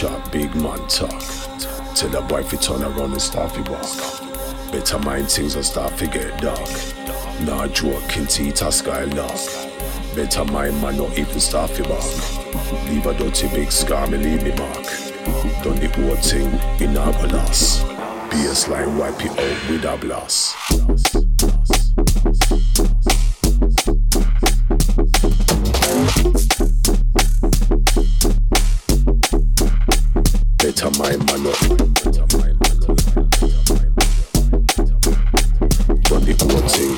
chop, big man talk. Tell the boy if he turn around and start fi walk. Better mind things and start fi get dark. Nah joke, into it a skylark. Better mind man not even start fi bark. Leave a dirty big scar, me leave me mark. Done the whole thing, it nah go last. Baseline wipe it out with a blast. Better mind man up. Done the whole thing.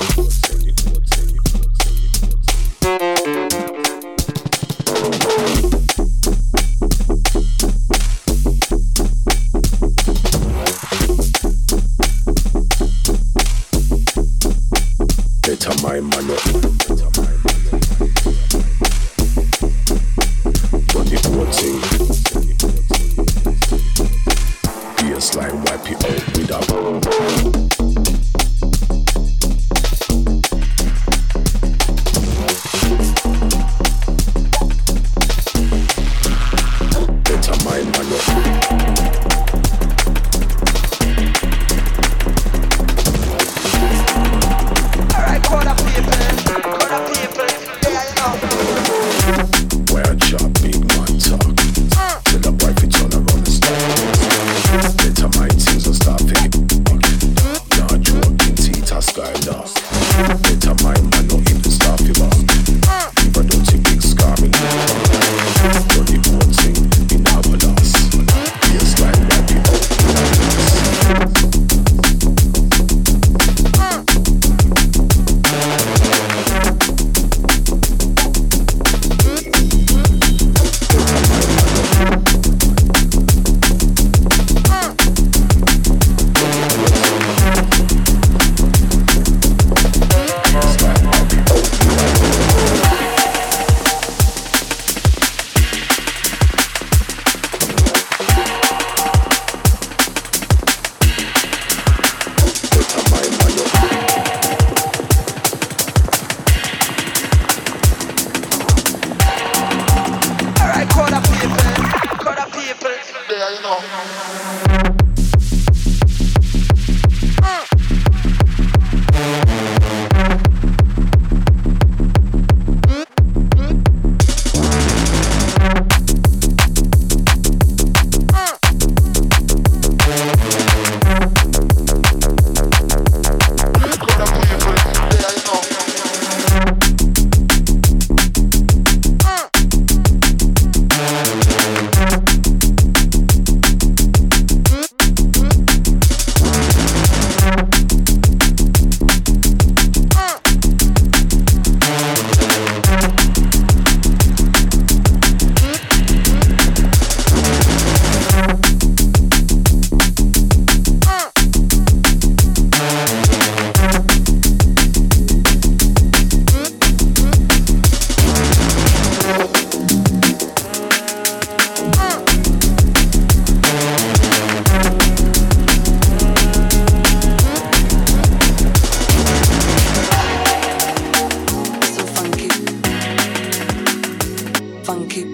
Funky.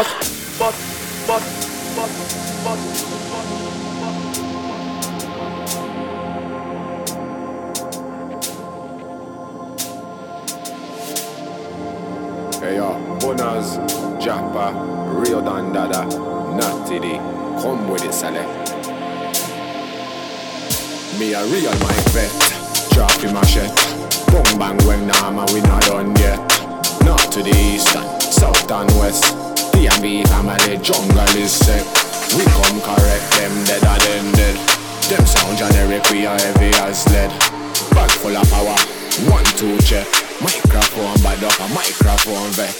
Hey yo, Bonas, Japa, Rio Dandada, Natty D, come with it, Sally. Me a real mic vet, choppy machete. Bung bang when nah man we not done yet. North to the east and south and west. D&B family jungle is sick. We come correct them dead and them dead. Them sound generic we are heavy as lead. Bag full of power, 1-2 check. Microphone bad up a microphone vet.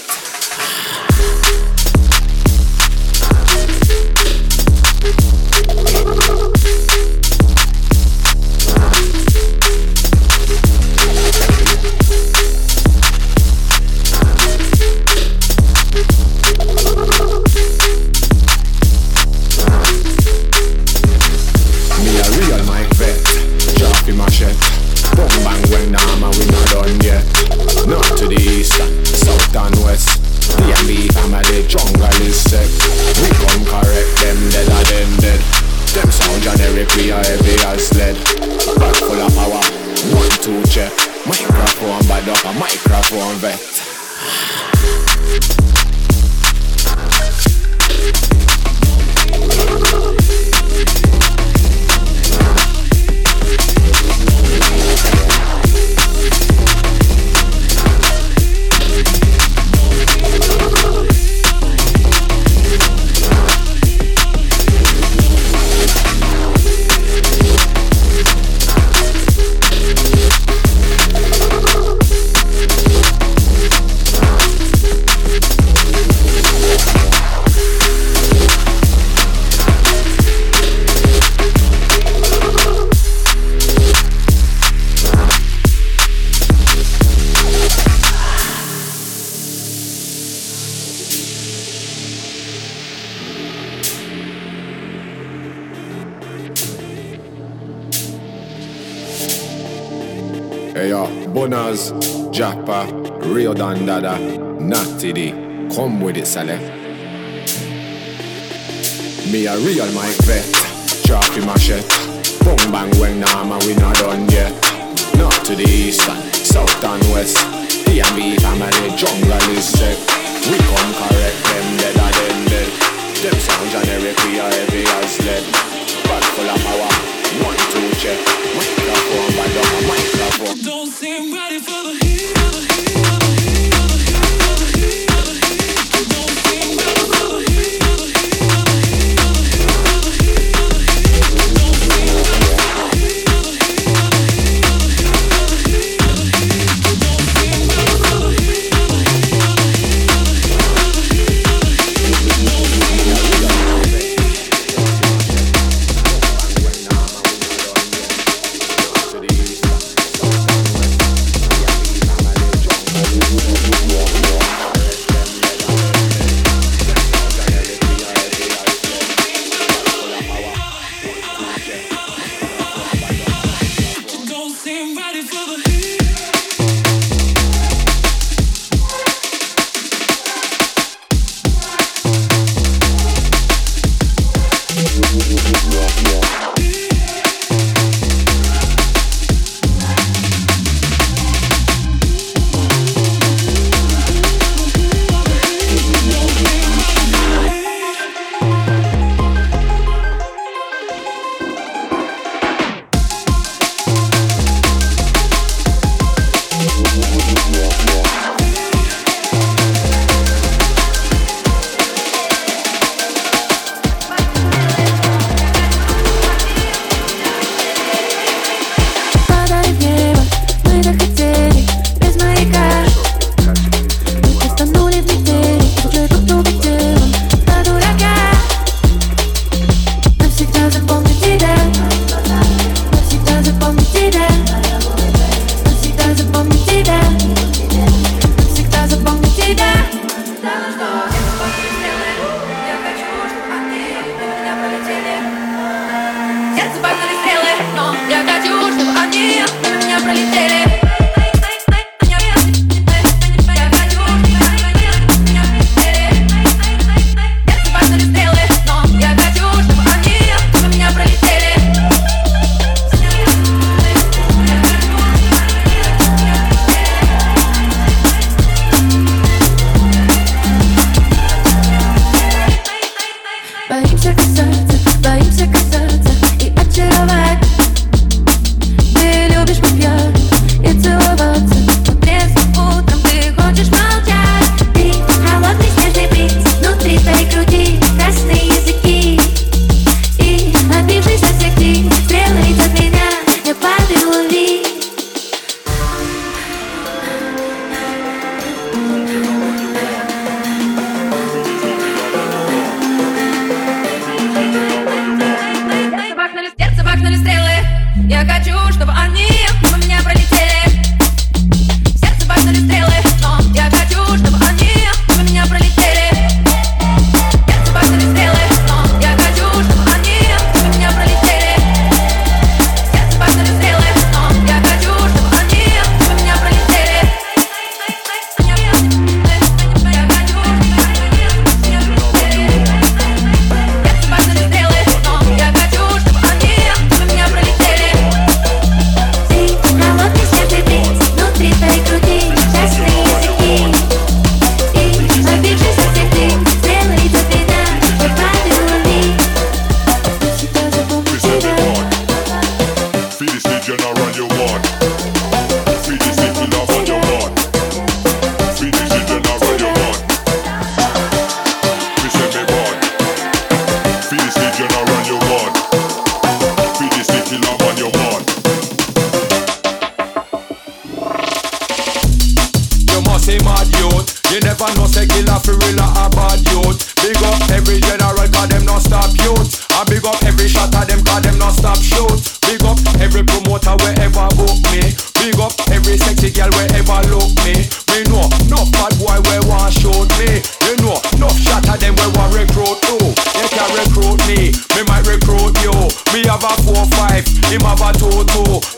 Bonas, Japa, Rio Dandada, Natty D, come with it, Sally. Me a real mic vet, choppy machete. Bung bang when nah man we not done yet. North to the east and south and west. D&B family jungle is sick. We come correct them dead and them dead. Them sound generic we are heavy as lead. Bad full of power. 1-2 check, microphone, my dog, microphone. Don't seem ready for the heat, pretty mad youth. You never know say killer for real or a bad youth. Big up every general cause them not stop youth. I big up every shot of them cause them not stop shoot. Big up every promoter wherever book me. Big up every sexy girl wherever look me. We know no bad boy where one shoot me. You know no shot of them where one recruit to. They can recruit me, me might recruit you. Me have a 4-5, him have a 2-2.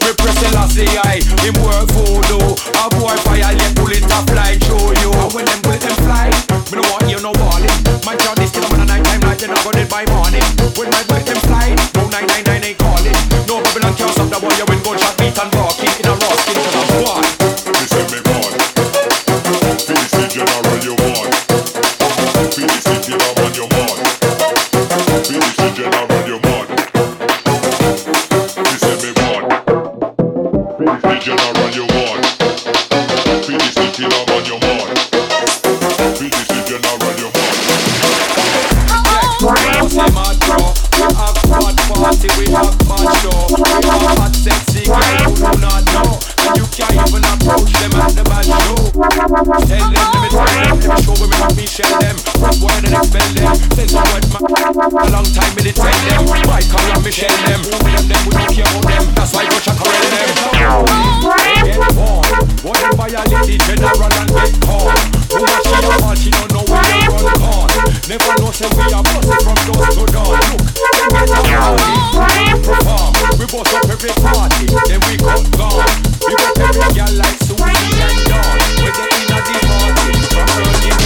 Me press the last AI, him work voodoo. A boy fire let bullet a fly through you. And when them bullets them fly, me no want hear no warning. My job is still on a night time, like they not got it by morning. When my bullets them fly, no 999 ain't calling. No Babylon can't stop the boy, you win gunshot beat and barking in a raw skin to the boy. This is me born. Finish the general you want. Finish the general when you want. Finish the general when you want. This is me born. Finish the general when you want. Finish the killer when you want. Finish the general when you want. Let's have a draw. We have bad party, we have bad show. We have hot sexy girls who do not know. And you can't even approach them at the bad show. Tell them, let me tell them, let me show them, let me share them. Rock boy and expel them. Since I went a long time me tell them. Why can't I me share them? Blame them, we don't care about them. That's why you chakarel them. Get born, what if I a lady general and get caught? Who does she have all, she don't know where you run on. Never know say we are busted from door to door. Look. We perform, we bust up every party, then we come down. We got every girl like Susie and Dawn. We're the king of the party, from early morning. Then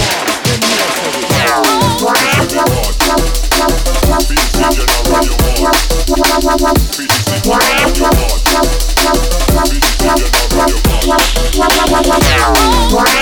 we are so good. This is the one. Finish the general when you want. Finish the general when you want. Finish the general when you want. This is the one. Finish the general when you want. Finish the general. What?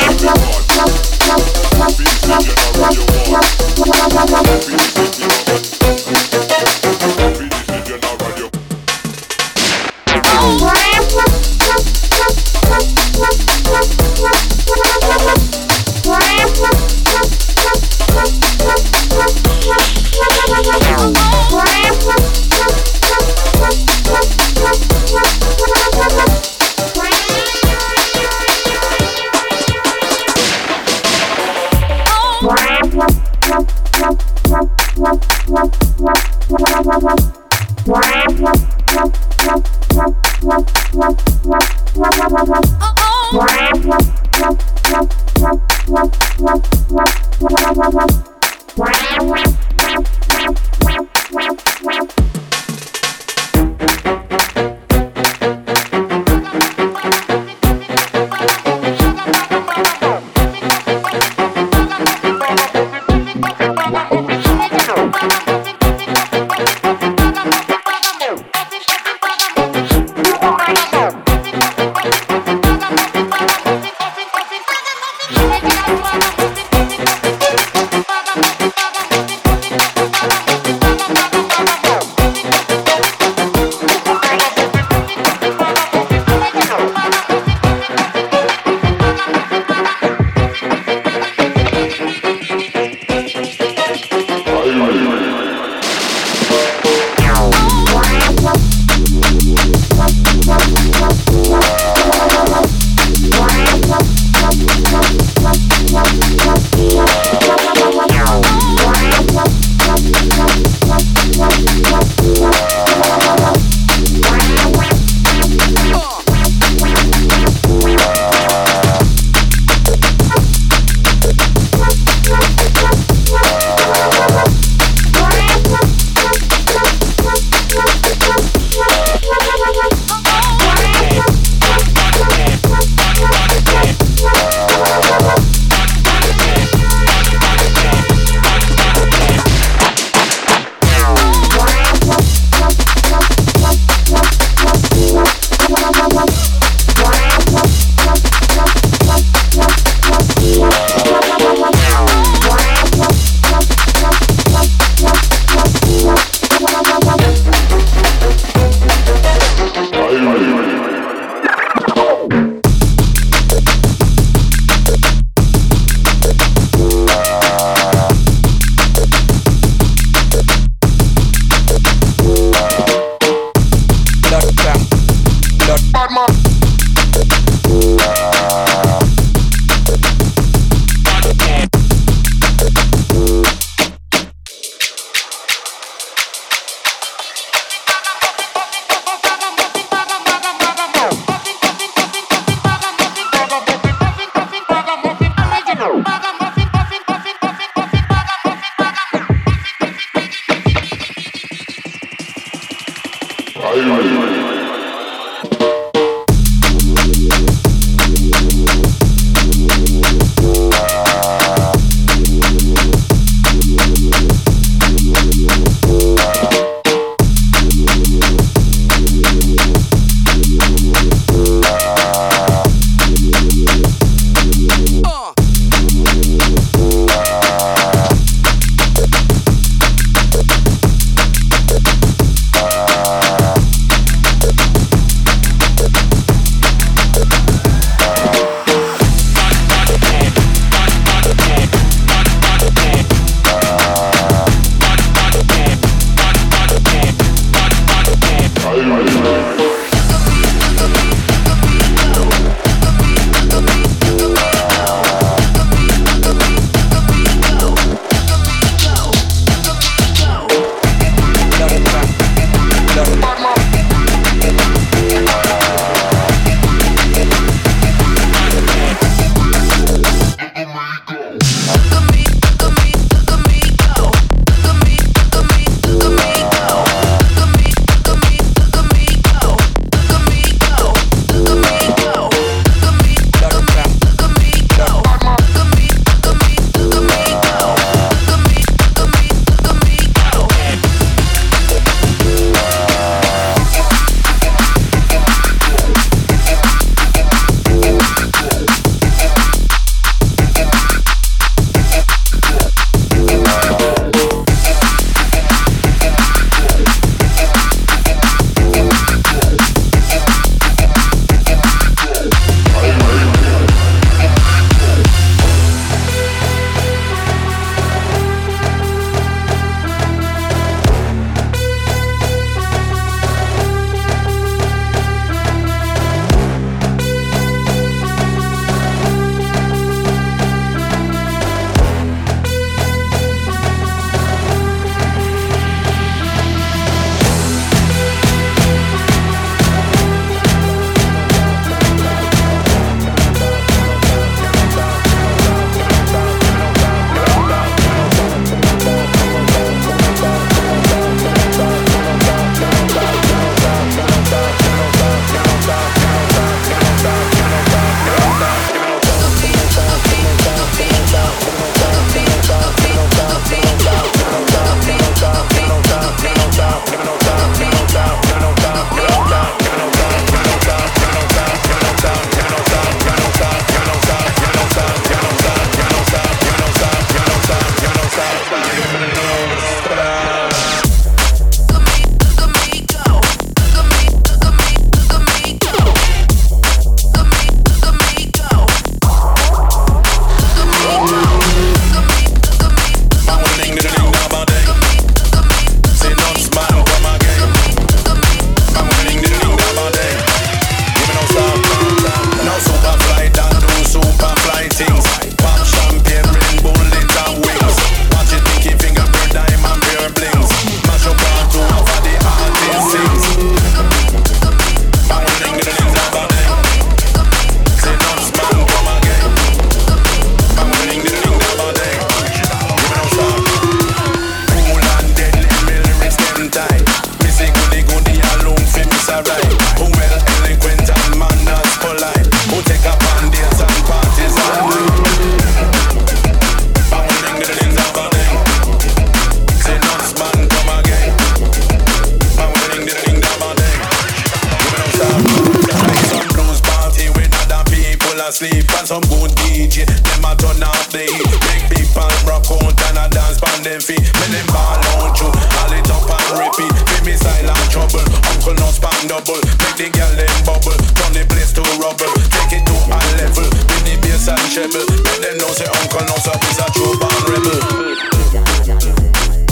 eat it. Them a turn off the heat. Make big pants rock out and a dance pan them feet. When them ball out you, all it up and repeat. Give me silent trouble, uncle no span double. Make the girl them bubble, turn the place to rubble. Take it to a level, with the bass and treble. Make them know say uncle no sir is a true band rebel.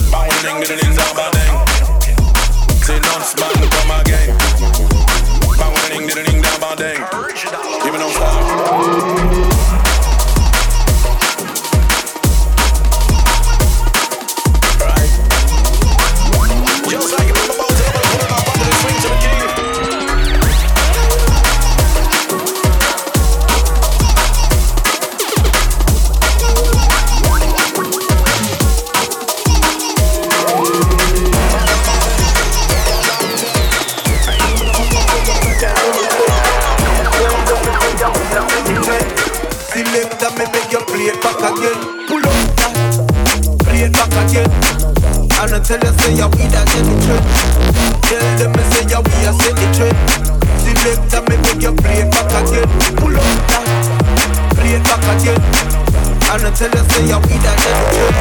Bang ding ding ding ding. Say nuts man come again. Bang ding ding ding ding. Give me no stop. Tell us say ya we that set the trip. Tell them I say ya we a set the trip. Select and make your play back again. Pull up that, play it back again. And I tell us say ya we that set the trip.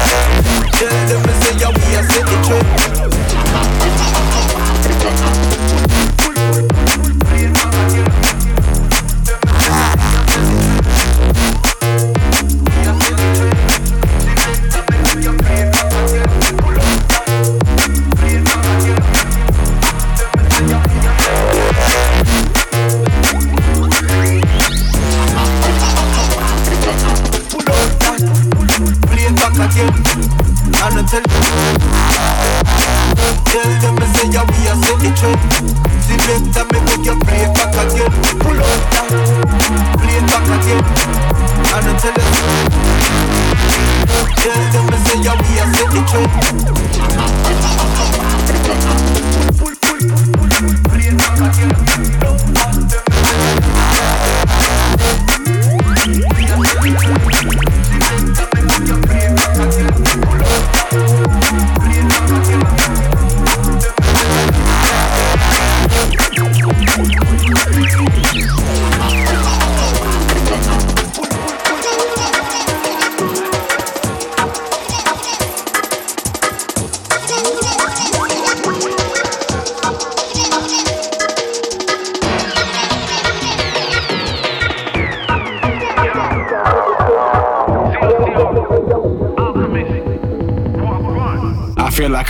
Tell them I say ya we a set the trip. Play it back again.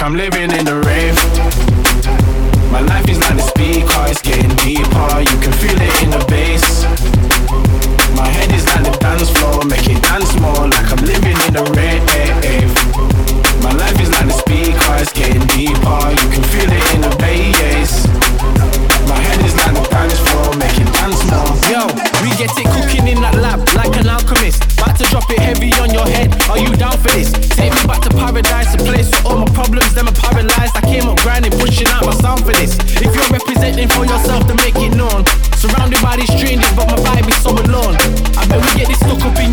I'm living in the rave. My life is like the speaker, it's getting deeper. You can feel it in the bass. My head is like the dance floor, make it dance more. Like I'm living in the rave. My life is like the speaker, it's getting deeper. You can feel it in the bass. My head is like the dance floor, make it dance more. Yo, we get it cooking in that lab, like an alchemist. About to drop it heavy on your head. Are you down for this? Take me back to paradise, a place where all my problems, them are paralyzed. I came up grinding, pushing out my sound for this. If you're representing for yourself, then make it known. Surrounded by these strangers, but my vibe is so alone. I bet we get this stuck up in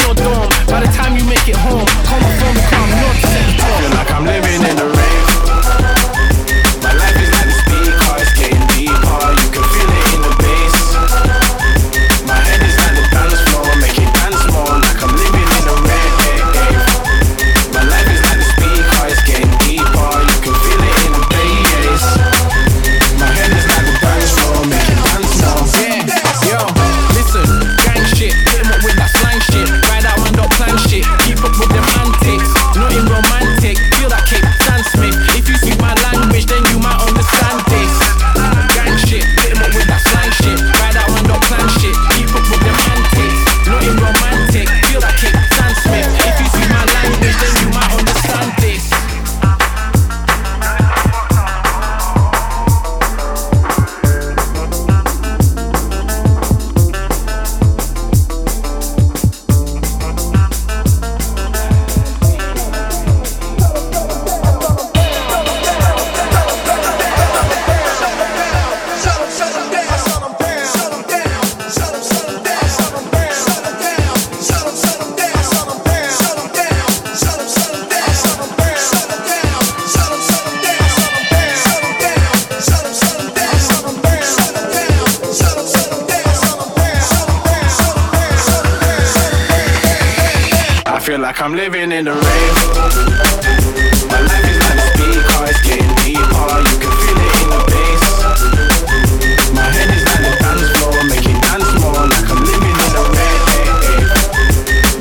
feel like I'm living in a rave. My life is like a speaker, it's getting deeper. You can feel it in the bass. My head is like a dance floor, make it dance more. Like I'm living in a rave.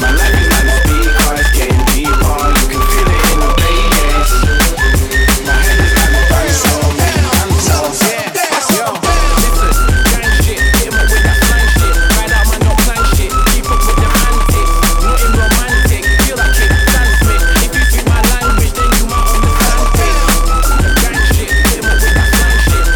My life is like a speaker, it's getting deeper. You can feel it in the bass. My head is like a dance floor, make it dance more. Yo, listen, gang shit, hit me with that flying shit. Ride out my no plan shit, keep up with the antics. Nothing romantic, feel like it, dance me. If you speak my language, then you might understand it. Gang shit, hit me with that flying shit.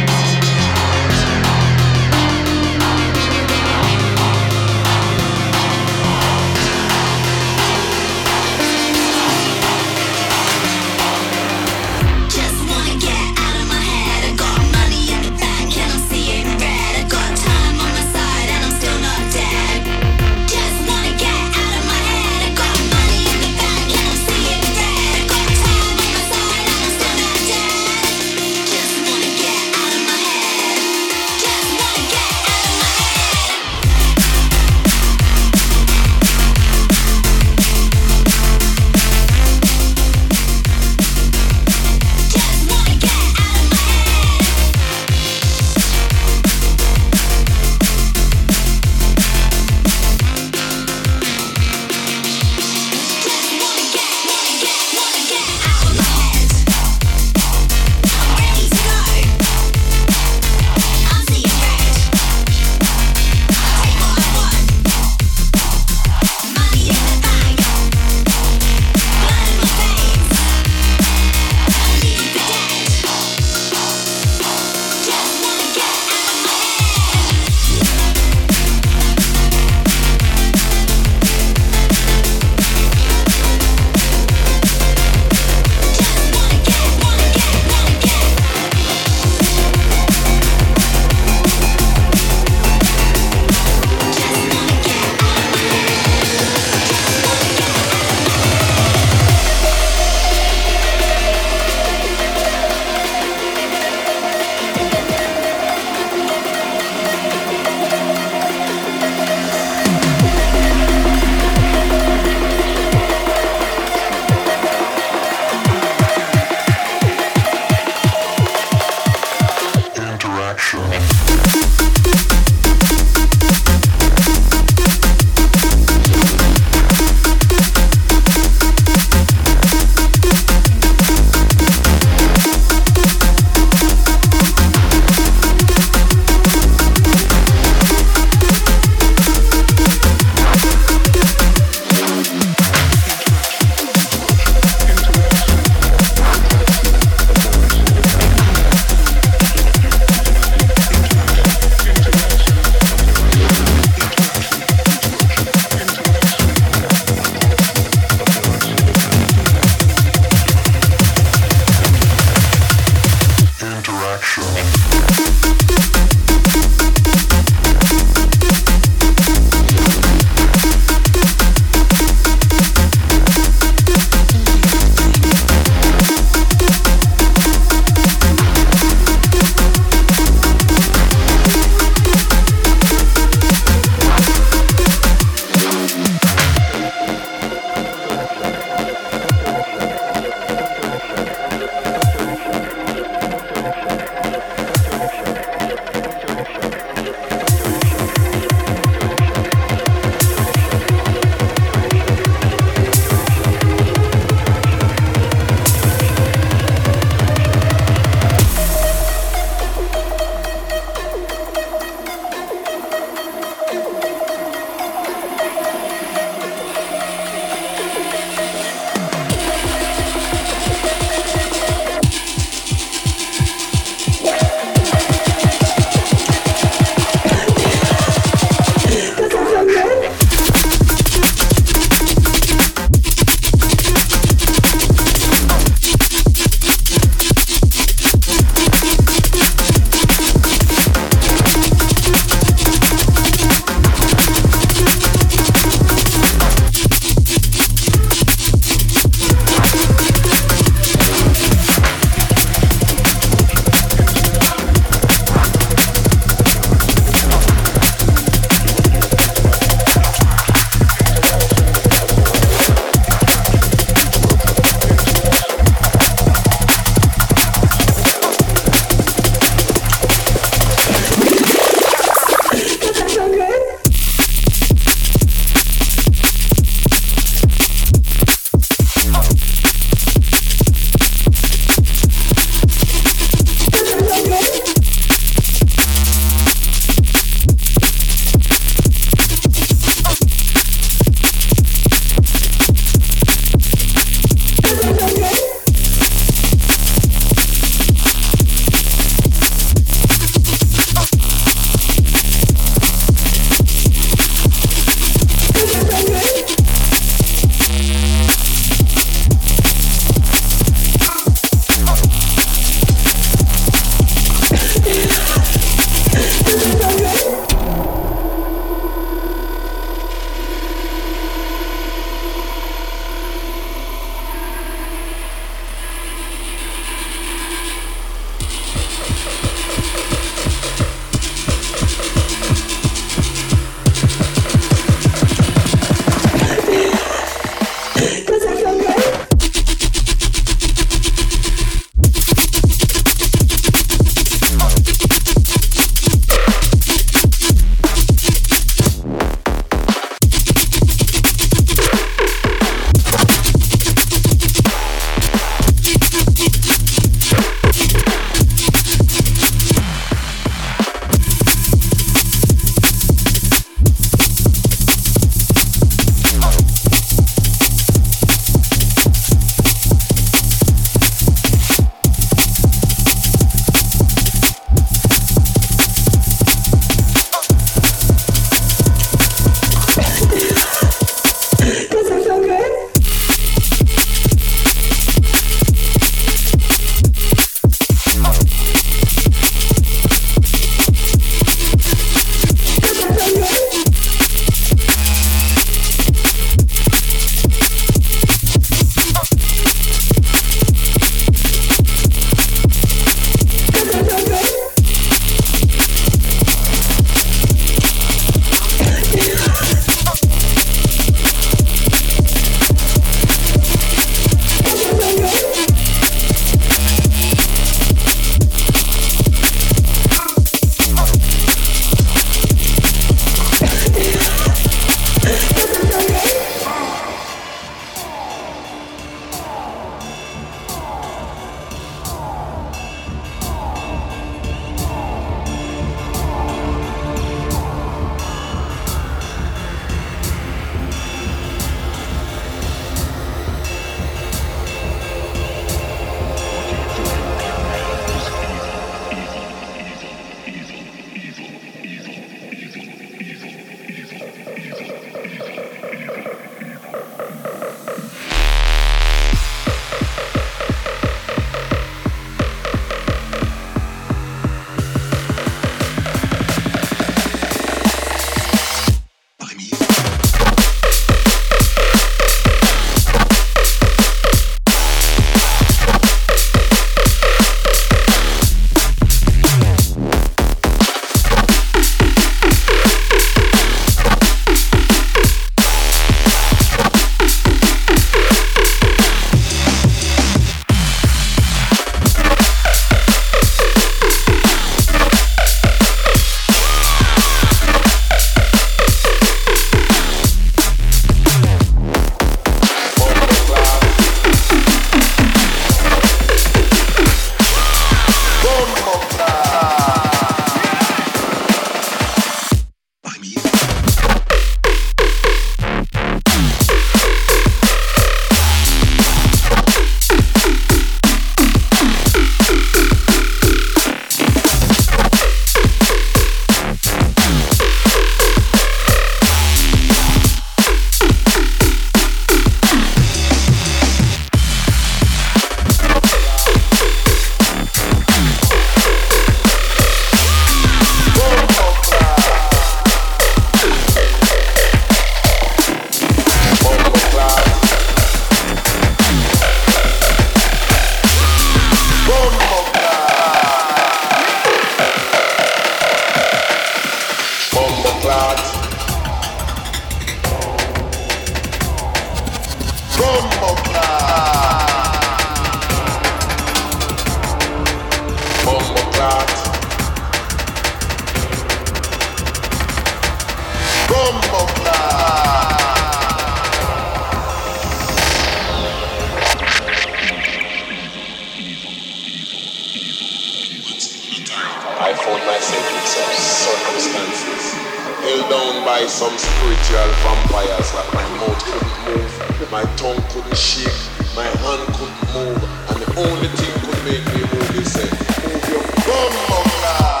by some spiritual vampires that my mouth couldn't move, my tongue couldn't shake, my hand couldn't move, and the only thing could make me move is say, move your bum, mugla!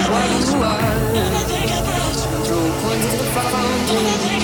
Why you are, through points to the fountain.